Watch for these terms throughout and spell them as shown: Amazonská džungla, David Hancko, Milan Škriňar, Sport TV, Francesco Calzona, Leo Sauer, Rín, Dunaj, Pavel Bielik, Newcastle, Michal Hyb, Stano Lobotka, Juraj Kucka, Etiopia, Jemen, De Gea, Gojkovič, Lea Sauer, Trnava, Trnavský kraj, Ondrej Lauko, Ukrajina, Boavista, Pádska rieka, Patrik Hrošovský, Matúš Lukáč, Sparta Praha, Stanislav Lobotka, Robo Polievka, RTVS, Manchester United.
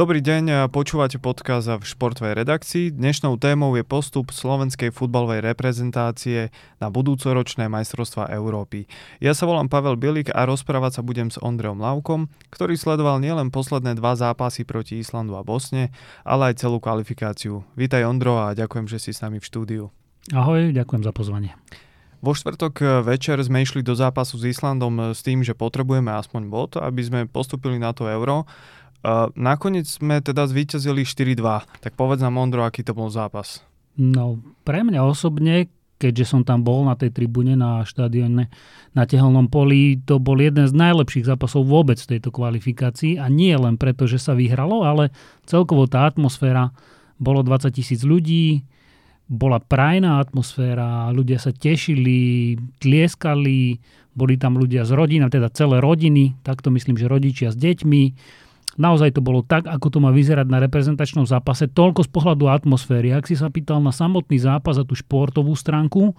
Dobrý deň, počúvate podcast v športovej redakcii. Dnešnou témou je postup slovenskej futbalovej reprezentácie na budúcoročné majstrovstvá Európy. Ja sa volám Pavel Bielik a rozprávať sa budem s Ondrejom Laukom, ktorý sledoval nielen posledné 2 zápasy proti Islandu a Bosne, ale aj celú kvalifikáciu. Vítaj Ondro a ďakujem, že si s nami v štúdiu. Ahoj, ďakujem za pozvanie. Vo štvrtok večer sme išli do zápasu s Islandom s tým, že potrebujeme aspoň bod, aby sme postúpili na to Euro. Nakoniec sme teda zvíťazili 4-2. Tak povedz nám, Ondro, aký to bol zápas. No, pre mňa osobne, keďže som tam bol na tej tribúne na štadióne na Tehelnom poli, to bol jeden z najlepších zápasov vôbec v tejto kvalifikácii a nie len preto, že sa vyhralo, ale celkovo tá atmosféra, bolo 20 000 ľudí, bola prajná atmosféra, ľudia sa tešili, tlieskali, boli tam ľudia z rodín, teda celé rodiny, takto myslím, že rodičia s deťmi. Naozaj to bolo tak, ako to má vyzerať na reprezentačnom zápase, toľko z pohľadu atmosféry. Ak si sa pýtal na samotný zápas a tú športovú stránku,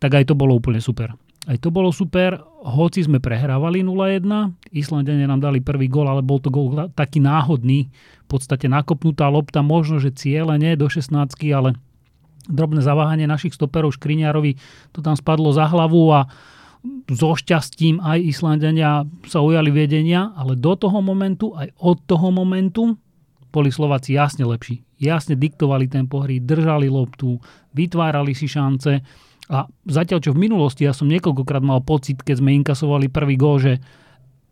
tak aj to bolo úplne super. Aj to bolo super, hoci sme prehrávali 0-1, Islandiania nám dali prvý gól, ale bol to gól taký náhodný, v podstate nakopnutá lopta, možno, že cieľene do 16-ky, ale drobné zaváhanie našich stoperov Škriňarovi, to tam spadlo za hlavu a so šťastím aj Islandania sa ujali vedenia, ale do toho momentu, aj od toho momentu boli Slováci jasne lepší. Jasne diktovali tempo hry, držali loptu, vytvárali si šance a zatiaľ, čo v minulosti, ja som niekoľkokrát mal pocit, keď sme inkasovali prvý gól, že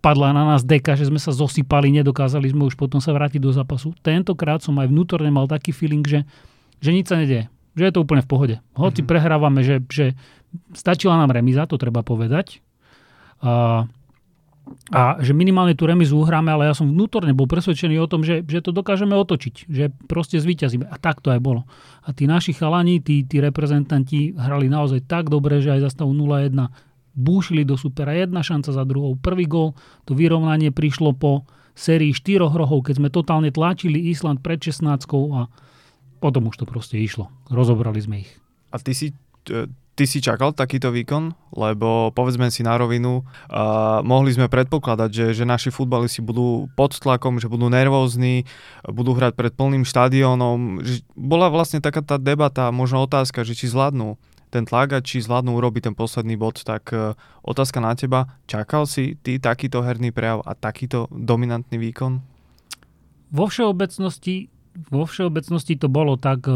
padla na nás deka, že sme sa zosypali, nedokázali sme už potom sa vrátiť do zápasu. Tentokrát som aj vnútorne mal taký feeling, že nič sa nedieje, že je to úplne v pohode. Hoci prehrávame, že stačila nám remiza, to treba povedať. A že minimálne tú remizu uhráme, ale ja som vnútorne bol presvedčený o tom, že to dokážeme otočiť. Že proste zvíťazíme. A tak to aj bolo. A tí naši chalani, tí reprezentanti hrali naozaj tak dobre, že aj za stavu 0-1 búšili do supera. Jedna šanca za druhou. Prvý gól, to vyrovnanie prišlo po sérii 4 rohov, keď sme totálne tlačili Island pred 16-kou a potom už to proste išlo. Rozobrali sme ich. A ty si čakal takýto výkon? Lebo povedzme si na rovinu, mohli sme predpokladať, že naši futbalisti budú pod tlakom, že budú nervózni, budú hrať pred plným štadiónom. Bola vlastne taká tá debata, možno otázka, že či zvládnu ten tlak a či zvládnu urobiť ten posledný bod. Tak otázka na teba, čakal si ty takýto herný prejav a takýto dominantný výkon? Vo všeobecnosti to bolo tak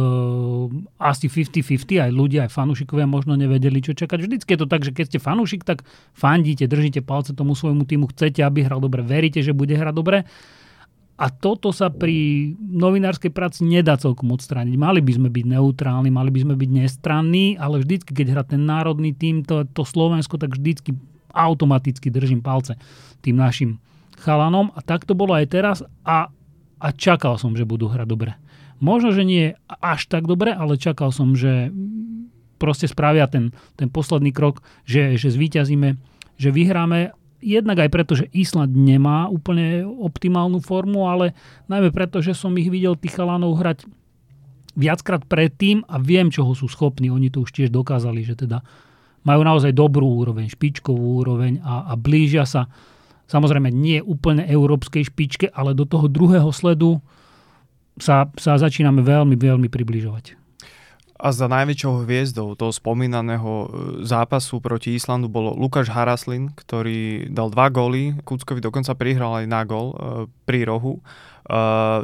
asi 50-50, aj ľudia, aj fanúšikovia možno nevedeli, čo čakať. Vždycky je to tak, že keď ste fanúšik, tak fandíte, držíte palce tomu svojmu týmu, chcete, aby hral dobre, veríte, že bude hrať dobre. A toto sa pri novinárskej práci nedá celkom odstrániť. Mali by sme byť neutrálni, mali by sme byť nestranní, ale vždycky, keď hrá ten národný tým, to Slovensko, tak vždycky automaticky držím palce tým našim chalanom. A tak to bolo aj teraz a čakal som, že budú hrať dobre. Možno, že nie až tak dobre, ale čakal som, že proste spravia ten posledný krok, že zvíťazíme, že vyhráme. Jednak aj preto, že Island nemá úplne optimálnu formu, ale najmä preto, že som ich videl tých chalanov hrať viackrát predtým a viem, čoho sú schopní. Oni to už tiež dokázali, že teda majú naozaj dobrú úroveň, špičkovú úroveň a blížia sa. Samozrejme, nie úplne európskej špičke, ale do toho druhého sledu sa začíname veľmi, veľmi približovať. A za najväčšou hviezdou toho spomínaného zápasu proti Islandu bol Lukáš Haraslín, ktorý dal 2 góly. Kuckovi dokonca prihral aj na gól pri rohu.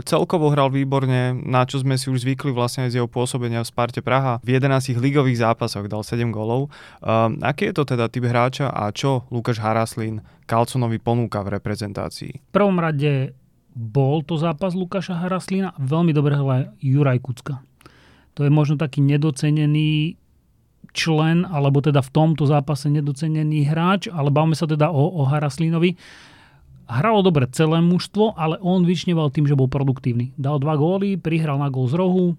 Celkovo hral výborne, na čo sme si už zvykli vlastne aj z jeho pôsobenia v Sparte Praha. V 11 ligových zápasoch dal 7 gólov. Aký je to teda typ hráča a čo Lukáš Haraslín Calzonovi ponúka v reprezentácii? V prvom rade bol to zápas Lukáša Haraslína. Veľmi dobre hral Juraj Kucka. To je možno taký nedocenený člen, alebo teda v tomto zápase nedocenený hráč, ale bavme sa teda o Haraslínovi. Hralo dobre celé mužstvo, ale on vyčneval tým, že bol produktívny. Dal 2 góly, prihral na gól z rohu.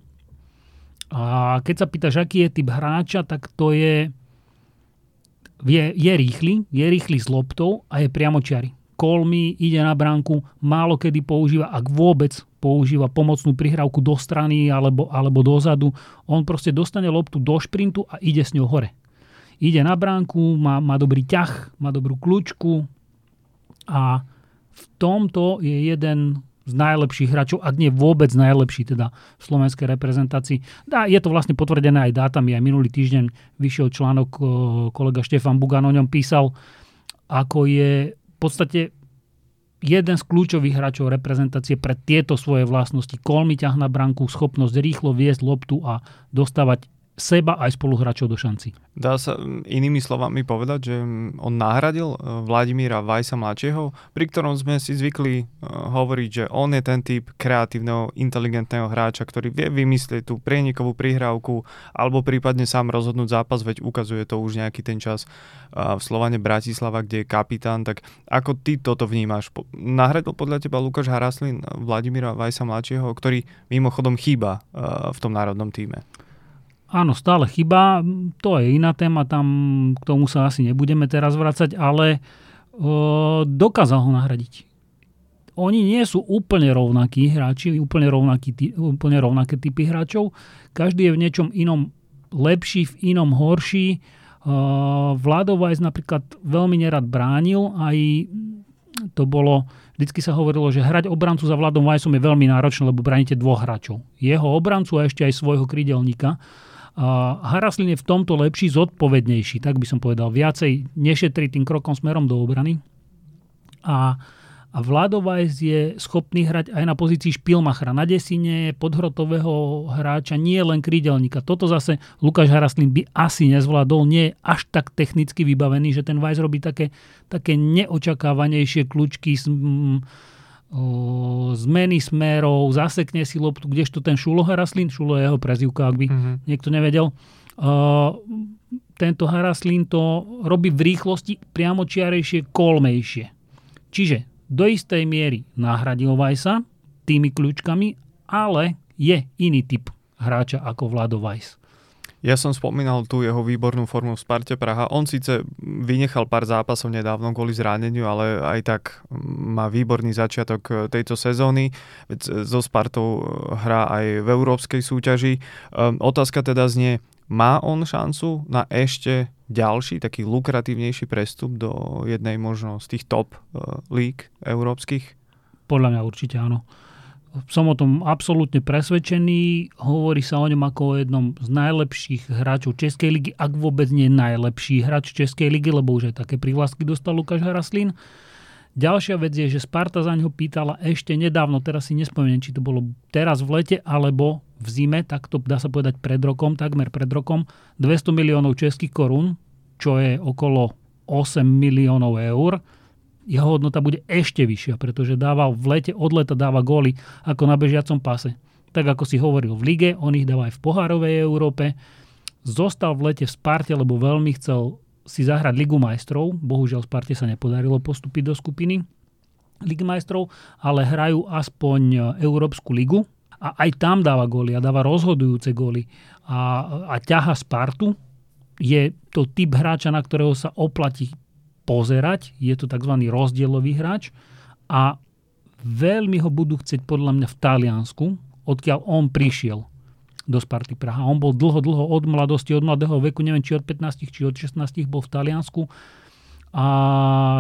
A keď sa pýtaš, aký je typ hráča, tak to je rýchly s loptou a je priamočiary. Kolmý, ide na bránku, málo kedy používa, ak vôbec používa pomocnú prihrávku do strany alebo dozadu. On proste dostane loptu do šprintu a ide s ňou hore. Ide na bránku, má dobrý ťah, má dobrú kľučku a v tomto je jeden z z najlepších hráčov, ak nie vôbec najlepší teda v slovenskej reprezentácii. Je to vlastne potvrdené aj dátami. Aj minulý týždeň vyšiel článok, kolega Štefan Bugán o ňom písal, ako je v podstate jeden z kľúčových hráčov reprezentácie pre tieto svoje vlastnosti. Kolmy ťah na branku, schopnosť rýchlo viesť loptu a dostávať seba aj spoluhráčov do šanci. Dá sa inými slovami povedať, že on nahradil Vladimíra Weissa mladšieho, pri ktorom sme si zvykli hovoriť, že on je ten typ kreatívneho, inteligentného hráča, ktorý vie vymyslieť tú prienikovú prihrávku alebo prípadne sám rozhodnúť zápas, veď ukazuje to už nejaký ten čas v Slovane Bratislava, kde je kapitán. Tak ako ty toto vnímaš? Nahradil podľa teba Lukáš Haraslín Vladimíra Weissa mladšieho, ktorý mimochodom chýba v tom národnom tíme? Áno, stále chyba, to je iná téma, tam k tomu sa asi nebudeme teraz vracať, ale dokázal ho nahradiť. Oni nie sú úplne rovnakí hráči, úplne rovnaké typy hráčov. Každý je v niečom inom lepší, v inom horší. Vlado Weiss napríklad veľmi nerad bránil, aj to bolo, vždycky sa hovorilo, že hrať obrancu za Vladom Weissom je veľmi náročné, lebo bránite dvoch hráčov. Jeho obrancu a ešte aj svojho krydelníka. Haraslín je v tomto lepší, zodpovednejší, tak by som povedal. Viacej nešetrí tým krokom smerom do obrany. A Vlado Weiss je schopný hrať aj na pozícii špilmachra na desine, podhrotového hráča, nie len krydelníka. Toto zase Lukáš Haraslín by asi nezvládol, nie je až tak technicky vybavený, že ten Weiss robí také neočakávanejšie kľúčky, zmeny smerov, zasekne si loptu, kdežto ten Šulo Haraslín, Šulo je jeho prezývka, ak by niekto nevedel, tento Haraslín to robí v rýchlosti priamočiarejšie, kolmejšie. Čiže do istej miery nahradil Weissa tými kľúčkami, ale je iný typ hráča ako Vlado Weiss. Ja som spomínal tú jeho výbornú formu v Sparte Praha. On síce vynechal pár zápasov nedávno kvôli zraneniu, ale aj tak má výborný začiatok tejto sezóny. So Spartou hrá aj v európskej súťaži. Otázka teda znie, má on šancu na ešte ďalší, taký lukratívnejší prestup do jednej možno z tých top líg európskych? Podľa mňa určite áno. Som o tom absolútne presvedčený. Hovorí sa o ňom ako o jednom z najlepších hráčov Českej ligy, ak vôbec nie najlepší hráč Českej ligy, lebo už aj také prívlastky dostal Lukáš Haraslín. Ďalšia vec je, že Sparta za ňo pýtala ešte nedávno, teraz si nespomínam, či to bolo teraz v lete alebo v zime, tak to dá sa povedať pred rokom, takmer pred rokom, 200 miliónov českých korún, čo je okolo 8 miliónov eur. Jeho hodnota bude ešte vyššia, pretože dával v lete, od leta dáva góly ako na bežiacom páse. Tak ako si hovoril v lige, on ich dáva aj v pohárovej Európe. Zostal v lete v Sparte, lebo veľmi chcel si zahrať Ligu majstrov. Bohužiaľ Sparte sa nepodarilo postúpiť do skupiny Ligy majstrov, ale hrajú aspoň Európsku ligu a aj tam dáva góly a dáva rozhodujúce góly a ťaha Spartu. Je to typ hráča, na ktorého sa oplatí pozerať, je to tzv. Rozdielový hráč a veľmi ho budú chcieť podľa mňa v Taliansku, odkiaľ on prišiel do Sparty Praha. On bol dlho od mladosti, od mladého veku, neviem či od 15, či od 16 bol v Taliansku a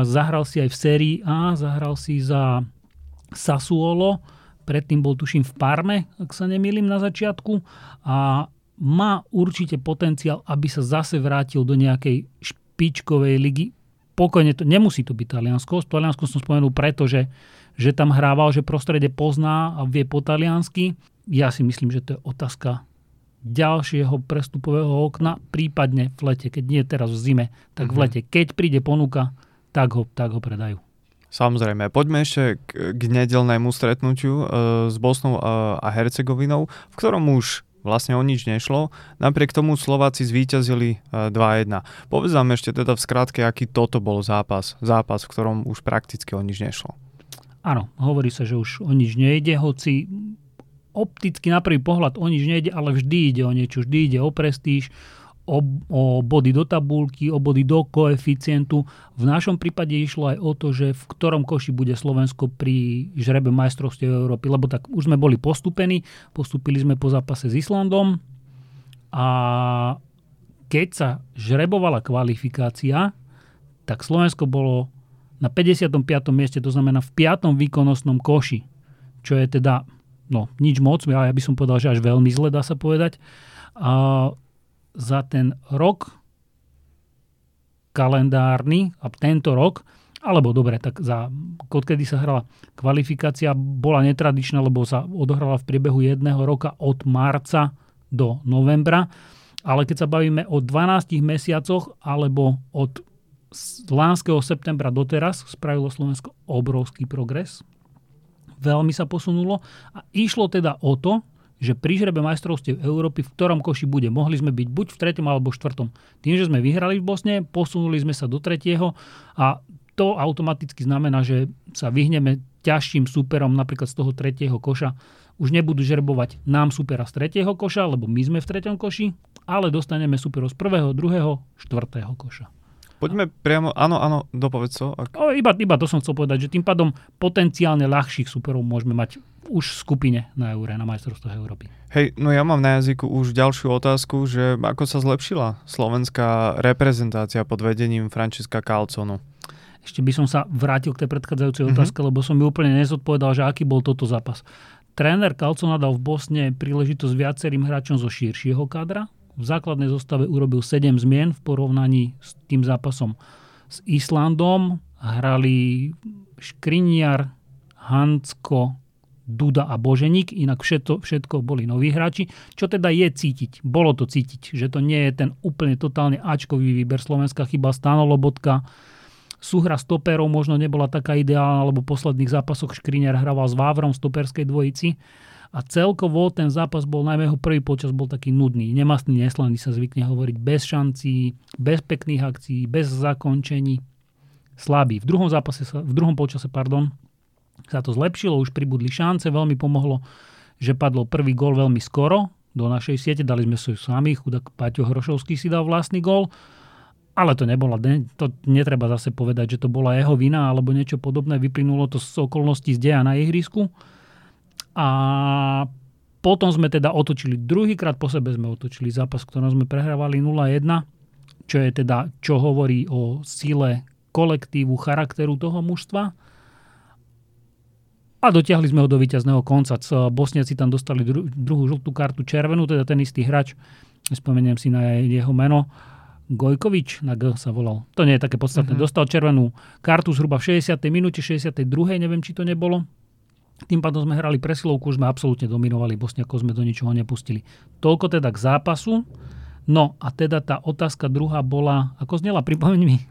zahral si aj v Sérii A, zahral si za Sassuolo, predtým bol tuším v Parme, ak sa nemýlim na začiatku a má určite potenciál, aby sa zase vrátil do nejakej špičkovej ligy. Pokojne to, nemusí to byť Taliansko. S Talianskom som spomenul preto, že tam hrával, že prostredie pozná a vie po taliansky. Ja si myslím, že to je otázka ďalšieho prestupového okna, prípadne v lete, keď nie teraz v zime, tak v lete. Keď príde ponuka, tak ho predajú. Samozrejme. Poďme ešte k nedeľnému stretnutiu s Bosnou a Hercegovinou, v ktorom už vlastne o nič nešlo. Napriek tomu Slováci zvíťazili 2-1. Povedz nám ešte teda v skratke, aký toto bol zápas. Zápas, v ktorom už prakticky o nič nešlo. Áno, hovorí sa, že už o nič nejde, hoci opticky na prvý pohľad o nič nejde, ale vždy ide o niečo. Vždy ide o prestíž, o body do tabulky, o body do koeficientu. V našom prípade išlo aj o to, že v ktorom koši bude Slovensko pri žrebe majstrovstiev Európy, lebo tak už sme boli postúpili sme po zápase s Islandom a keď sa žrebovala kvalifikácia, tak Slovensko bolo na 55. mieste, to znamená v 5. výkonnostnom koši. čo je teda nič moc, ja by som povedal, že až veľmi zle, dá sa povedať. A za ten rok kalendárny a tento rok, alebo dobre, tak odkedy sa hrala kvalifikácia, bola netradičná, lebo sa odohrala v priebehu jedného roka od marca do novembra, ale keď sa bavíme o 12 mesiacoch alebo od lanského septembra doteraz, spravilo Slovensko obrovský progres. Veľmi sa posunulo a išlo teda o to, že pri žrebe majstrovstiev Európy v ktorom koši bude. Mohli sme byť buď v 3. alebo 4. Tým, že sme vyhrali v Bosne, posunuli sme sa do 3. a to automaticky znamená, že sa vyhneme ťažším súperom napríklad z toho 3. koša. Už nebudú žrebovať nám súpera z 3. koša, lebo my sme v 3. koši, ale dostaneme súpera z 1., 2., 4. koša. Poďme priamo, áno, dopovedz so. Iba to som chcel povedať, že tým pádom potenciálne ľahších súperov môžeme mať už v skupine na Eure, na majstrovstvách Európy. Hej, ja mám na jazyku už ďalšiu otázku, že ako sa zlepšila slovenská reprezentácia pod vedením Francesca Calzonu? Ešte by som sa vrátil k tej predchádzajúcej otázke, lebo som mi úplne nezodpovedal, že aký bol toto zápas. Tréner Calzona dal v Bosne príležitosť viacerým hráčom zo širšieho kadra. V základnej zostave urobil 7 zmien v porovnaní s tým zápasom s Islandom. Hrali Škriňar, Hancko, Duda a Boženík, inak všetko boli noví hráči, čo teda je cítiť. Bolo to cítiť, že to nie je ten úplne totálne áčkový výber Slovenska, chyba Stano Lobotka. Súhra stoperov možno nebola taká ideálna, lebo v posledných zápasoch Škriňar hrával s Vávrom v stoperskej dvojici. A celkovo ten zápas bol, najmä jeho prvý polčas bol taký nudný, nemastný, neslaný sa zvykne hovoriť, bez šancí, bez pekných akcií, bez zakončení, slabý. V druhom polčase sa to zlepšilo, už pribudli šance, veľmi pomohlo, že padlo prvý gól veľmi skoro do našej siete, dali sme si sami, chudák Paťo Hrošovský si dal vlastný gól, ale to netreba zase povedať, že to bola jeho vina alebo niečo podobné, vyplynulo to z okolností z deja na ihrisku. A potom sme teda otočili, druhýkrát po sebe sme otočili zápas, v ktorom sme prehrávali 0-1, čo hovorí o sile kolektívu, charakteru toho mužstva. A dotiahli sme ho do víťazného konca. Bosniaci tam dostali druhú žltú kartu, červenú, teda ten istý hráč, nespomeniem si na jeho meno, Gojkovič, na G sa volal. To nie je také podstatné. Dostal červenú kartu zhruba v 60. minúte, 62. neviem, či to nebolo. Tým pádom sme hrali presilovku, už sme absolútne dominovali Bosniakov, sme do ničoho nepustili. Toľko teda k zápasu. No a teda tá otázka druhá bola, ako znela, pripomeň mi.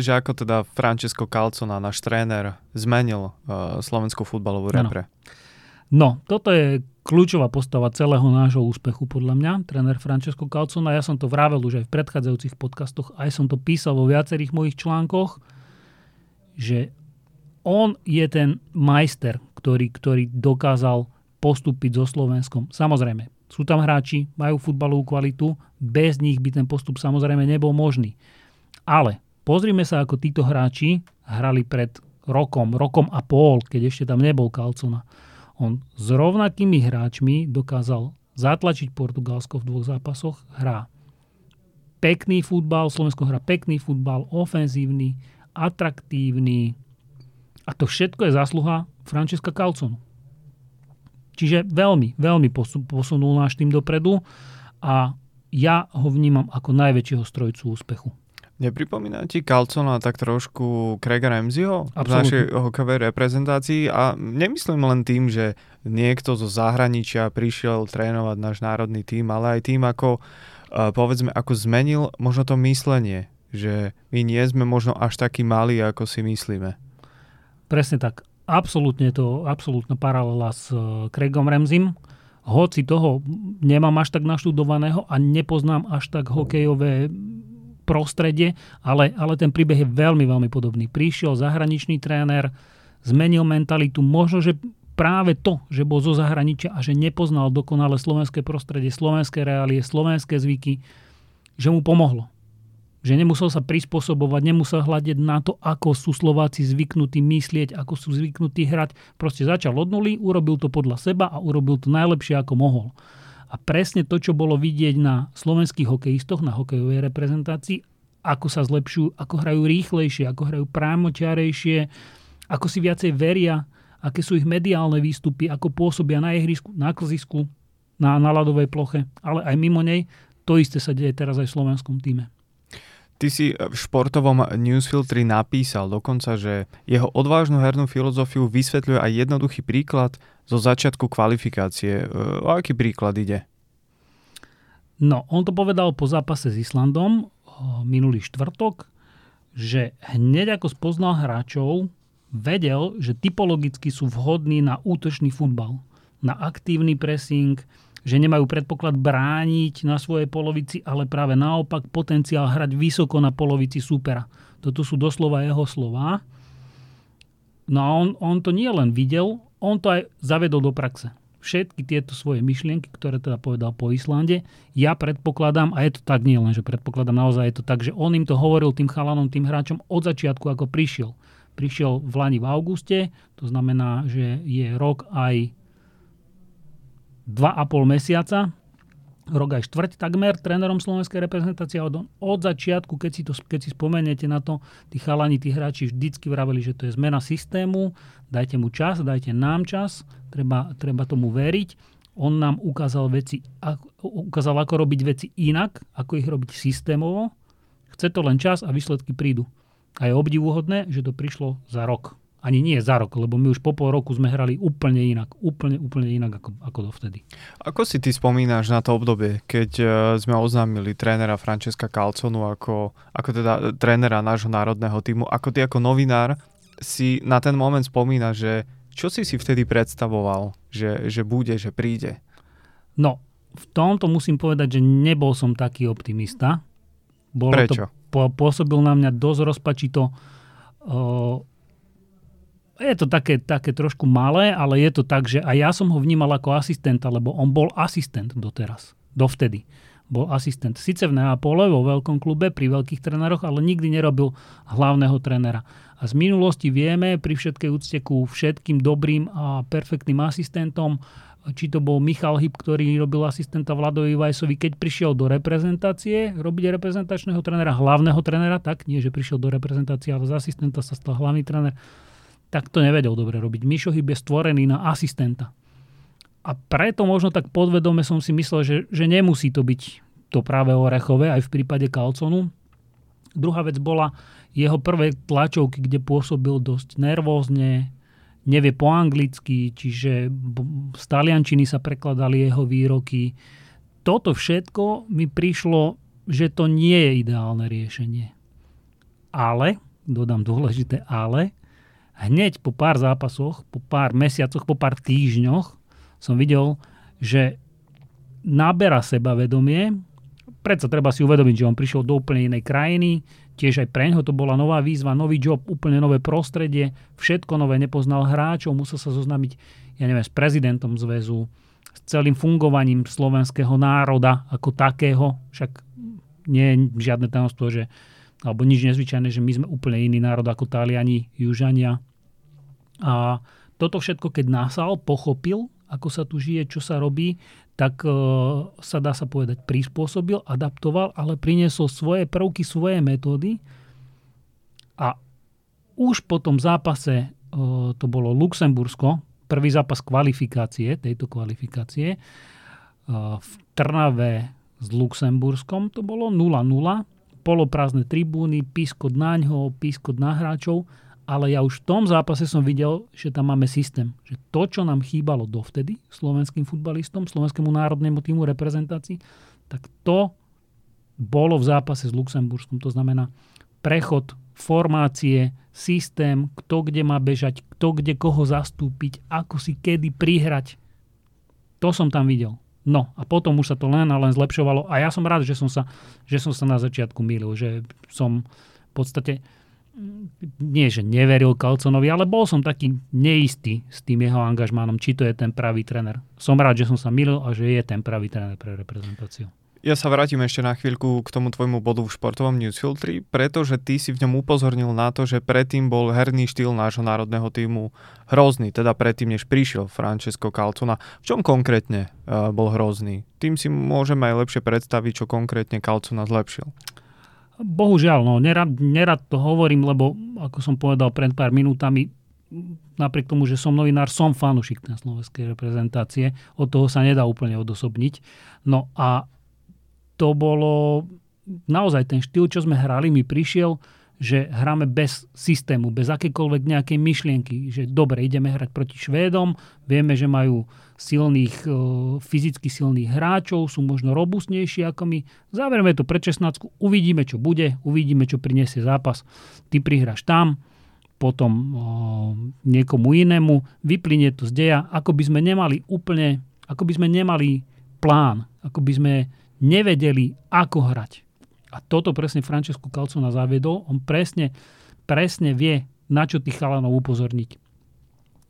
Že ako teda Francesco Calzona, náš tréner, zmenil slovenskú futbalovú repre. No, toto je kľúčová postava celého nášho úspechu podľa mňa, tréner Francesco Calzona. Ja som to vravel už aj v predchádzajúcich podcastoch, aj som to písal vo viacerých mojich článkoch, že on je ten majster, ktorý dokázal postúpiť so Slovenskom. Samozrejme, sú tam hráči, majú futbalovú kvalitu, bez nich by ten postup samozrejme nebol možný. Ale pozrime sa, ako títo hráči hrali pred rokom a pol, keď ešte tam nebol Calzona. On s rovnakými hráčmi dokázal zatlačiť Portugalsko v 2 zápasoch. Hrá pekný futbal, Slovensko hrá pekný futbal, ofenzívny, atraktívny. A to všetko je zásluha Francesca Calzonu. Čiže veľmi, veľmi posunul náš tým dopredu a ja ho vnímam ako najväčšieho strojcu úspechu. Nepripomína ti Calzona tak trošku Craiga Ramsayho v našej hokejovej reprezentácii? A nemyslím len tým, že niekto zo zahraničia prišiel trénovať náš národný tím, ale aj tým, ako povedzme, ako zmenil možno to myslenie, že my nie sme možno až takí malí, ako si myslíme. Presne tak. Absolútna paralela s Craigom Ramsaym. Hoci toho nemám až tak naštudovaného a nepoznám až tak hokejové prostredie, ale ten príbeh je veľmi, veľmi podobný. Prišiel zahraničný tréner, zmenil mentalitu. Možno, že práve to, že bol zo zahraničia a že nepoznal dokonale slovenské prostredie, slovenské reálie, slovenské zvyky, že mu pomohlo. Že nemusel sa prispôsobovať, nemusel hľadiť na to, ako sú Slováci zvyknutí myslieť, ako sú zvyknutí hrať. Proste začal od nuly, urobil to podľa seba a urobil to najlepšie, ako mohol. A presne to, čo bolo vidieť na slovenských hokejistoch, na hokejovej reprezentácii, ako sa zlepšujú, ako hrajú rýchlejšie, ako hrajú prámočiarejšie, ako si viacej veria, aké sú ich mediálne výstupy, ako pôsobia na ihrisku, na klzisku, na ľadovej ploche, ale aj mimo nej. To isté sa deje teraz aj v slovenskom tíme. Ty si v športovom newsfiltri napísal dokonca, že jeho odvážnu hernú filozofiu vysvetľuje aj jednoduchý príklad zo začiatku kvalifikácie. O aký príklad ide? No, on to povedal po zápase s Islandom minulý štvrtok, že hneď ako spoznal hráčov, vedel, že typologicky sú vhodní na útočný futbal, na aktívny pressing, že nemajú predpoklad brániť na svojej polovici, ale práve naopak potenciál hrať vysoko na polovici súpera. Toto sú doslova jeho slová. No a on to nie len videl, on to aj zavedol do praxe. Všetky tieto svoje myšlienky, ktoré teda povedal po Islande, ja predpokladám, a je to tak, nie len, že predpokladám, naozaj je to tak, že on im to hovoril tým chalanom, tým hráčom od začiatku, ako prišiel. Prišiel v lani v auguste, to znamená, že je rok aj 2,5 mesiaca, rok aj štvrť takmer, trénerom slovenskej reprezentácie. Od začiatku, keď si spomeniete na to, tí chalani, tí hráči vždycky vraveli, že to je zmena systému, dajte mu čas, dajte nám čas, treba tomu veriť. On nám ukázal, ako robiť veci inak, ako ich robiť systémovo. Chce to len čas a výsledky prídu. A je obdivuhodné, že to prišlo za rok. Ani nie za rok, lebo my už po pol roku sme hrali úplne inak ako dovtedy. Ako si ty spomínaš na to obdobie, keď sme oznámili trénera Francesca Calzonu ako teda trénera nášho národného tímu, ako ty ako novinár si na ten moment spomínaš, že čo si vtedy predstavoval, že príde? No, v tomto musím povedať, že nebol som taký optimista. Prečo? Pôsobil na mňa dosť rozpačito. Je to také trošku malé, ale je to tak, že aj ja som ho vnímal ako asistenta, lebo on bol asistent doteraz, dovtedy. Bol asistent síce v Neapole, vo veľkom klube, pri veľkých tréneroch, ale nikdy nerobil hlavného trénera. A z minulosti vieme, pri všetkej úcte ku všetkým dobrým a perfektným asistentom, či to bol Michal Hyb, ktorý robil asistenta Vladovi Weissovi, keď prišiel do reprezentácie, robiť reprezentačného trénera, hlavného trénera, tak nie, že prišiel do reprezentácie, ale z asistenta sa stal hlavný tréner, tak to nevedel dobre robiť. Mišo Hyb je stvorený na asistenta. A preto možno tak podvedome som si myslel, že nemusí to byť to práve orechové, aj v prípade Calzonu. Druhá vec bola jeho prvé tlačovky, kde pôsobil dosť nervózne, nevie po anglicky, čiže z taliančiny sa prekladali jeho výroky. Toto všetko mi prišlo, že to nie je ideálne riešenie. Ale, dodám dôležité ale, hneď po pár zápasoch, po pár mesiacoch, po pár týždňoch som videl, že naberá sebavedomie. Predsa treba si uvedomiť, že on prišiel do úplne inej krajiny, tiež aj preňho to bola nová výzva, nový job, úplne nové prostredie, všetko nové, nepoznal hráčov, musel sa zoznamiť, s prezidentom zväzu, s celým fungovaním slovenského národa ako takého, však nie je žiadne tajomstvo, že alebo nič nezvyčajné, že my sme úplne iný národ ako Taliani, Južania. A toto všetko, keď nasal, pochopil, ako sa tu žije, čo sa robí, tak sa dá sa povedať, prispôsobil, adaptoval, ale priniesol svoje prvky, svoje metódy. A už po tom zápase, to bolo Luxembursko, prvý zápas kvalifikácie, v Trnave s Luxemburskom, to bolo 0-0, poloprázdne tribúny, pískot na ňo, pískot na hráčov, ale ja už v tom zápase som videl, že tam máme systém. Že to, čo nám chýbalo dovtedy slovenským futbalistom, slovenskému národnému tímu reprezentácii, tak to bolo v zápase s Luxemburskom. To znamená prechod, formácie, systém, kto kde má bežať, kto kde koho zastúpiť, ako si kedy prihrať. To som tam videl. No a potom už sa to len a len zlepšovalo a ja som rád, že som sa na začiatku mýlil, že som v podstate, nie že neveril Calzonovi, ale bol som taký neistý s tým jeho angažmánom, či to je ten pravý tréner. Som rád, že som sa mýlil a že je ten pravý tréner pre reprezentáciu. Ja sa vrátim ešte na chvíľku k tomu tvojmu bodu v športovom newsfiltri, pretože ty si v ňom upozornil na to, že predtým bol herný štýl nášho národného tímu hrozný, teda predtým, než prišiel Francesco Calzona. V čom konkrétne bol hrozný? Tým si môžem aj lepšie predstaviť, čo konkrétne Calzona zlepšil. Bohužiaľ, nerad to hovorím, lebo ako som povedal pred pár minútami, napriek tomu, že som novinár, som fanúšik na slovenskej reprezentácie. Od toho sa nedá úplne odosobniť. No a to bolo naozaj ten štýl, čo sme hrali, mi prišiel, že hráme bez systému, bez akékoľvek nejakej myšlienky. Že dobre, ideme hrať proti Švédom, vieme, že majú silných, fyzicky silných hráčov, sú možno robustnejší ako my. Záverme to pre 16, uvidíme, čo bude, uvidíme, čo priniesie zápas. Ty prihráš tam, potom niekomu inému, vyplynie to z deja, ako by sme nemali úplne, ako by sme nemali plán, ako by sme nevedeli, ako hrať. A toto presne Francesco Calzona zaviedol, on presne vie, na čo tých chalanov upozorniť.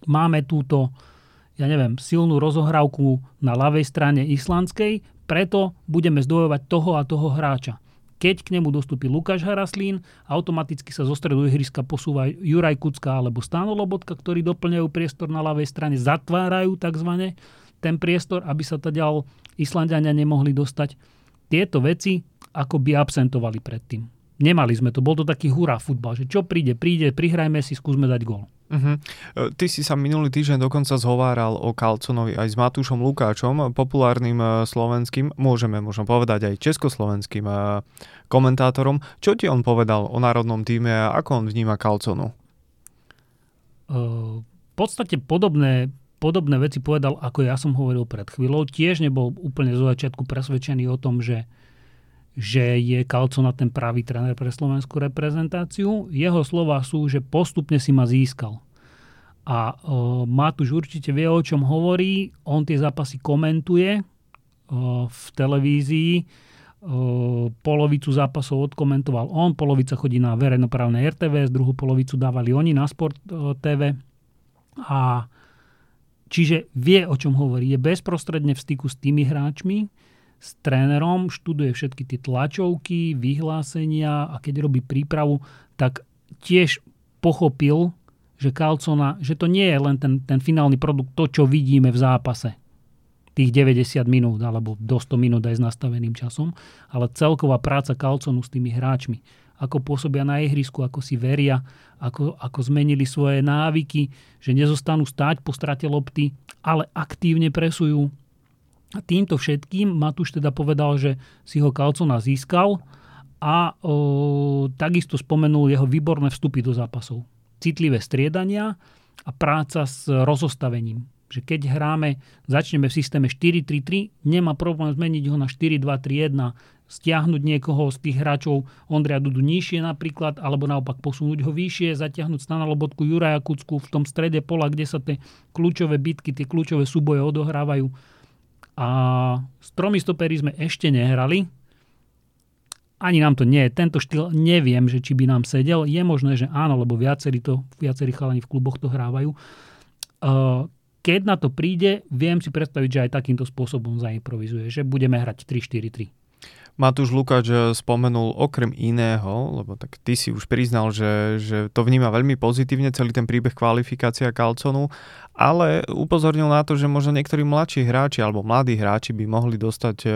Máme túto, ja neviem, silnú rozohrávku na ľavej strane islandskej, preto budeme zdvojovať toho a toho hráča. Keď k nemu dostupí Lukáš Haraslín, automaticky sa zo stredu ihriska posúva Juraj Kucka alebo Stano Lobotka, ktorí doplňajú priestor na ľavej strane, zatvárajú takzvané ten priestor, aby sa ďal Islanďania nemohli dostať. Tieto veci ako by absentovali predtým. Nemali sme to, bol to taký hurá futbal, že čo príde, prihrajme si, skúsme dať gól. Uh-huh. Ty si sa minulý týždeň dokonca zhováral o Calzonovi aj s Matúšom Lukáčom, populárnym slovenským, môžeme možno povedať aj československým komentátorom. Čo ti on povedal o národnom týme a ako on vníma Calzonu? V podstate podobné veci povedal, ako ja som hovoril pred chvíľou. Tiež nebol úplne zo začiatku presvedčený o tom, že je Calzona ten pravý tréner pre slovenskú reprezentáciu. Jeho slová sú, že postupne si ma získal. A Matúš určite vie, o čom hovorí. On tie zápasy komentuje v televízii. Polovicu zápasov odkomentoval on, polovica chodí na verejnoprávne RTVS, druhú polovicu dávali oni na Sport TV. A čiže vie, o čom hovorí. Je bezprostredne v styku s tými hráčmi, s trénerom, študuje všetky tie tlačovky, vyhlásenia a keď robí prípravu, tak tiež pochopil, že Calzona, že to nie je len ten finálny produkt, to, čo vidíme v zápase. Tých 90 minút alebo do 100 minút aj s nastaveným časom, ale celková práca Calzonu s tými hráčmi. Ako pôsobia na ihrisku, ako si veria, ako zmenili svoje návyky, že nezostanú stáť po strate lopty, ale aktívne presujú. A týmto všetkým Matúš teda povedal, že si ho Calzona získal a takisto spomenul jeho výborné vstupy do zápasov. Citlivé striedania a práca s rozostavením. Že keď hráme, začneme v systéme 4-3-3, nemá problém zmeniť ho na 4-2-3-1, stiahnuť niekoho z tých hráčov Ondreja Dudu nižšie napríklad, alebo naopak posunúť ho vyššie, zatiahnuť Stana Lobotku, Juraja Kucku v tom strede pola, kde sa tie kľúčové bitky, tie kľúčové súboje odohrávajú. A s tromi stopery sme ešte nehrali. Ani nám to nie je. Tento štýl neviem, že či by nám sedel. Je možné, že áno, lebo viacerí chalani v kluboch to hrávajú. Keď na to príde, viem si predstaviť, že aj takýmto spôsobom zaimprovizuje, že budeme hrať 3-4-3. Matúš Lukáč spomenul okrem iného, lebo tak ty si už priznal, že to vníma veľmi pozitívne, celý ten príbeh kvalifikácia Calzonu, ale upozornil na to, že možno niektorí mladší hráči alebo mladí hráči by mohli dostať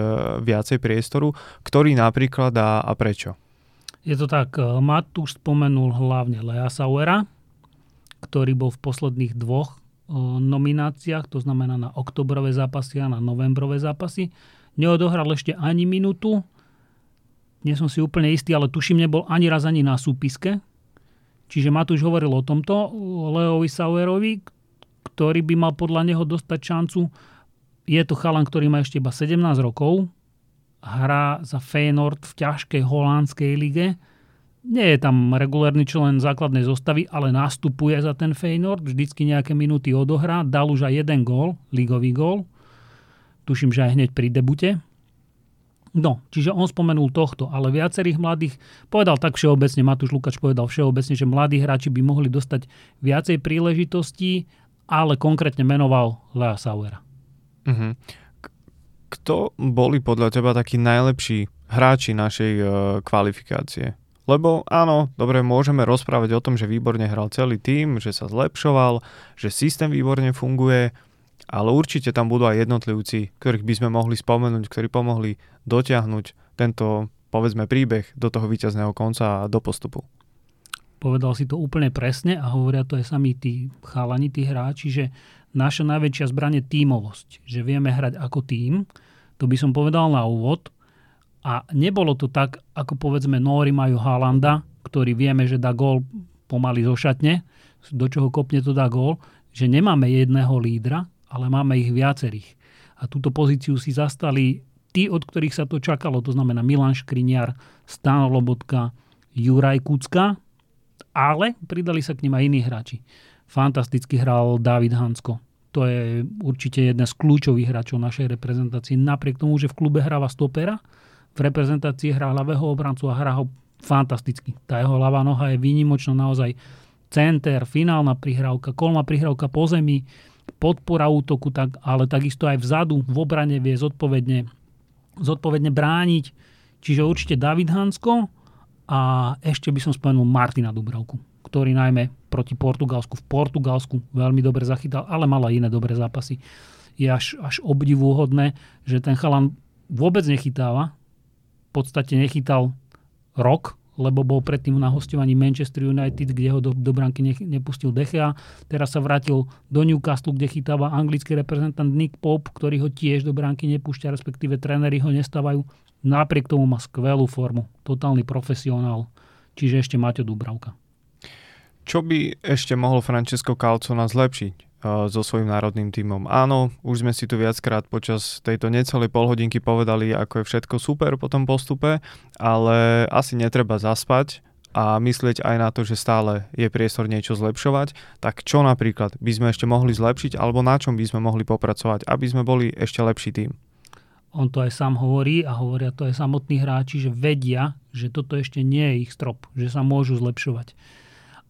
viacej priestoru, ktorý napríklad a prečo? Je to tak, Matúš spomenul hlavne Lea Sauera, ktorý bol v posledných dvoch nomináciách, to znamená na oktobrové zápasy a na novembrové zápasy. Neodohral ešte ani minútu. Nie som si úplne istý, ale tuším, nebol ani raz ani na súpiske. Čiže Matúš hovoril o tomto Leovi Sauerovi, ktorý by mal podľa neho dostať šancu. Je to chalan, ktorý má ešte iba 17 rokov. Hrá za Feyenoord v ťažkej holandskej lige. Nie je tam regulárny člen základnej zostavy, ale nastupuje za ten Feyenoord. Vždycky nejaké minúty odohrá. Dal už aj jeden gól, ligový gól. Tuším, že aj hneď pri debute. No, čiže on spomenul tohto, ale viacerých mladých, povedal tak všeobecne, Matúš Lukáč povedal všeobecne, že mladí hráči by mohli dostať viacej príležitostí, ale konkrétne menoval Lea Sauera. Uh-huh. Kto boli podľa teba takí najlepší hráči našej kvalifikácie? Lebo áno, dobre, môžeme rozprávať o tom, že výborne hral celý tím, že sa zlepšoval, že systém výborne funguje, ale určite tam budú aj jednotlivci, ktorých by sme mohli spomenúť, ktorí pomohli dotiahnuť tento, povedzme, príbeh do toho víťazného konca a do postupu. Povedal si to úplne presne a hovoria to aj sami tí chalani, tí hráči, že naša najväčšia zbraň je tímovosť. Že vieme hrať ako tím. To by som povedal na úvod. A nebolo to tak, ako povedzme Nóri majú Haalanda, ktorý vieme, že dá gól pomaly zo šatne, do čoho kopne to dá gól. Že nemáme jedného lídra, ale máme ich viacerých. A túto pozíciu si zastali tí, od ktorých sa to čakalo. To znamená Milan Škriňar, Stan Lobotka, Juraj Kucka, ale pridali sa k nim aj iní hráči. Fantasticky hral David Hancko. To je určite jeden z kľúčových hráčov našej reprezentácie. Napriek tomu, že v klube hráva stopera, v reprezentácii hrá ľavého obrancu a hrá ho fantasticky. Tá jeho ľavá noha je výnimočná naozaj. Center, finálna prihrávka, kolmá prihrávka po zemi, podpora útoku, tak, ale takisto aj vzadu v obrane vie zodpovedne brániť. Čiže určite David Hancko. A ešte by som spomenul Martina Dúbravku, ktorý najmä proti Portugalsku, v Portugalsku veľmi dobre zachytal, ale mal aj iné dobré zápasy. Je až obdivuhodné, že ten chalan vôbec nechytáva. V podstate nechytal rok, lebo bol predtým na hostovaní Manchester United, kde ho do branky nepustil De Gea. Teraz sa vrátil do Newcastle, kde chytáva anglický reprezentant Nick Pope, ktorý ho tiež do branky nepúšťa, respektíve tréneri ho nestávajú. Napriek tomu má skvelú formu. Totálny profesionál. Čiže ešte Matej Dúbravka. Čo by ešte mohol Francesco Calzona zlepšiť so svojím národným tímom? Áno, už sme si tu viackrát počas tejto necelej polhodinky povedali, ako je všetko super po tom postupe, ale asi netreba zaspať a myslieť aj na to, že stále je priestor niečo zlepšovať. Tak čo napríklad by sme ešte mohli zlepšiť alebo na čom by sme mohli popracovať, aby sme boli ešte lepší tím? On to aj sám hovorí a hovoria to aj samotní hráči, že vedia, že toto ešte nie je ich strop, že sa môžu zlepšovať.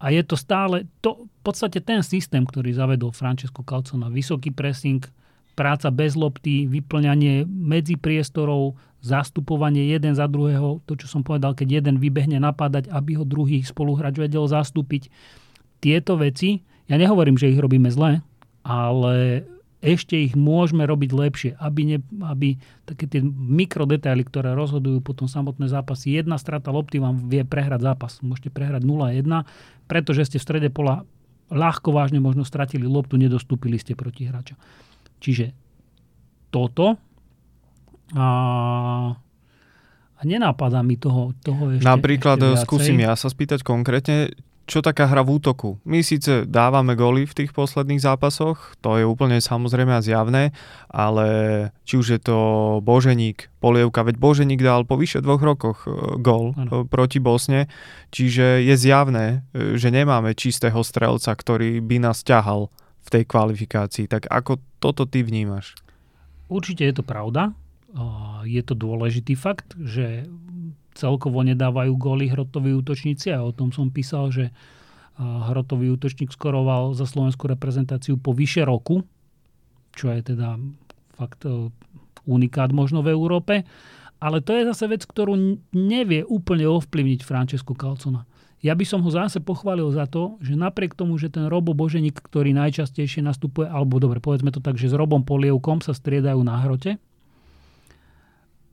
A je to stále, v podstate ten systém, ktorý zavedol Francesco Calzona, vysoký pressing, práca bez lopty, vyplňanie medzipriestorov, zastupovanie jeden za druhého, to čo som povedal, keď jeden vybehne napadať, aby ho druhý spoluhráč vedel zastúpiť. Tieto veci, ja nehovorím, že ich robíme zle, ale ešte ich môžeme robiť lepšie, aby také tie mikrodetaily, ktoré rozhodujú potom samotné zápasy. Jedna strata lopty vám vie prehrať zápas. Môžete prehrať 0-1, pretože ste v strede pola ľahko vážne možno stratili loptu, nedostúpili ste proti hráča. Čiže toto a nenápadá mi toho ešte. Napríklad ešte skúsim ja sa spýtať konkrétne, čo taká hra v útoku? My síce dávame góly v tých posledných zápasoch, to je úplne samozrejme a zjavné, ale či už je to Boženík, Polievka, veď Boženík dal po vyše 2 rokoch gól proti Bosne, čiže je zjavné, že nemáme čistého strelca, ktorý by nás ťahal v tej kvalifikácii. Tak ako toto ty vnímaš? Určite je to pravda. Je to dôležitý fakt, že celkovo nedávajú góly hrotoví útočníci a o tom som písal, že hrotový útočník skoroval za slovenskú reprezentáciu po vyše roku, čo je teda fakt unikát možno v Európe, ale to je zase vec, ktorú nevie úplne ovplyvniť Francesco Calzona. Ja by som ho zase pochválil za to, že napriek tomu, že ten Robo Boženík, ktorý najčastejšie nastupuje, alebo dobre, povedzme to tak, že s Robom Polievkom sa striedajú na hrote,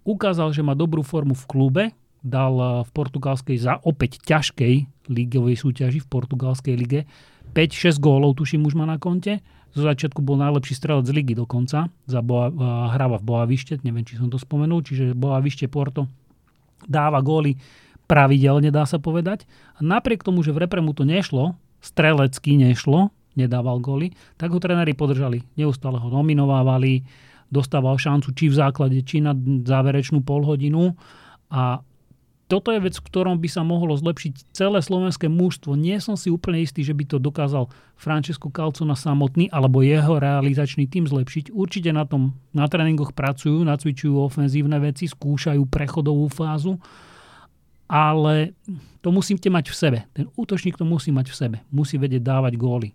ukázal, že má dobrú formu v klube, dal v portugalskej za opäť ťažkej ligovej súťaži, v portugalskej lige 5-6 gólov, tuším, už má na konte. Zo začiatku bol najlepší strelec z ligy dokonca. Hráva v Boavište, neviem, či som to spomenul, čiže Boavište Porto dáva góly pravidelne, dá sa povedať. A napriek tomu, že v repre mu to nešlo, strelecky nešlo, nedával góly, tak ho tréneri podržali. Neustále ho nominovávali, dostával šancu či v základe, či na záverečnú polhodinu. A toto je vec, v ktorom by sa mohlo zlepšiť celé slovenské mužstvo. Nie som si úplne istý, že by to dokázal Francesco Calzona samotný alebo jeho realizačný tím zlepšiť. Určite na tréningoch pracujú, nacvičujú ofenzívne veci, skúšajú prechodovú fázu, ale to musíte mať v sebe. Ten útočník to musí mať v sebe. Musí vedieť dávať góly.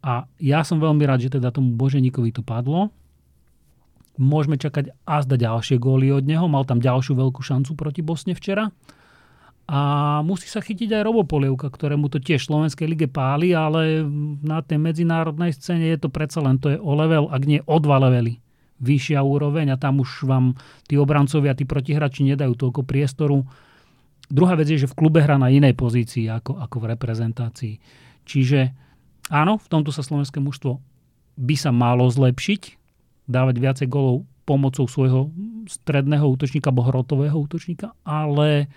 A ja som veľmi rád, že teda tomu Boženíkovi to padlo. Môžeme čakať azda ďalšie góly od neho. Mal tam ďalšiu veľkú šancu proti Bosne včera. A musí sa chytiť aj Robo Polievka, ktorému to tiež v slovenskej lige páli, ale na tej medzinárodnej scéne je to predsa len, to je o level, ak nie o 2 levely. Vyššia úroveň a tam už vám tí obrancovia, tí protihráči nedajú toľko priestoru. Druhá vec je, že v klube hrá na inej pozícii ako v reprezentácii. Čiže áno, v tomto sa slovenské mužstvo by sa malo zlepšiť, dávať viacej golov pomocou svojho stredného útočníka alebo hrotového útočníka, ale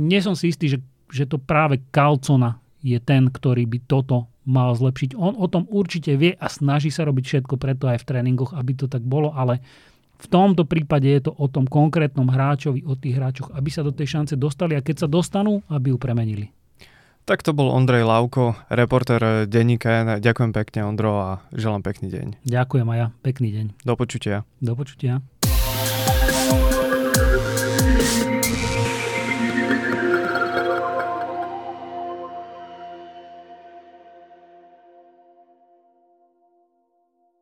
nie som si istý, že to práve Calzona je ten, ktorý by toto mal zlepšiť. On o tom určite vie a snaží sa robiť všetko preto aj v tréningoch, aby to tak bolo, ale v tomto prípade je to o tom konkrétnom hráčovi, o tých hráčoch, aby sa do tej šance dostali a keď sa dostanú, aby ju premenili. Tak to bol Ondrej Lauko, reportér Denníka N. Ďakujem pekne, Ondro, a želám pekný deň. Ďakujem aj ja, pekný deň. Do počutia. Do počutia.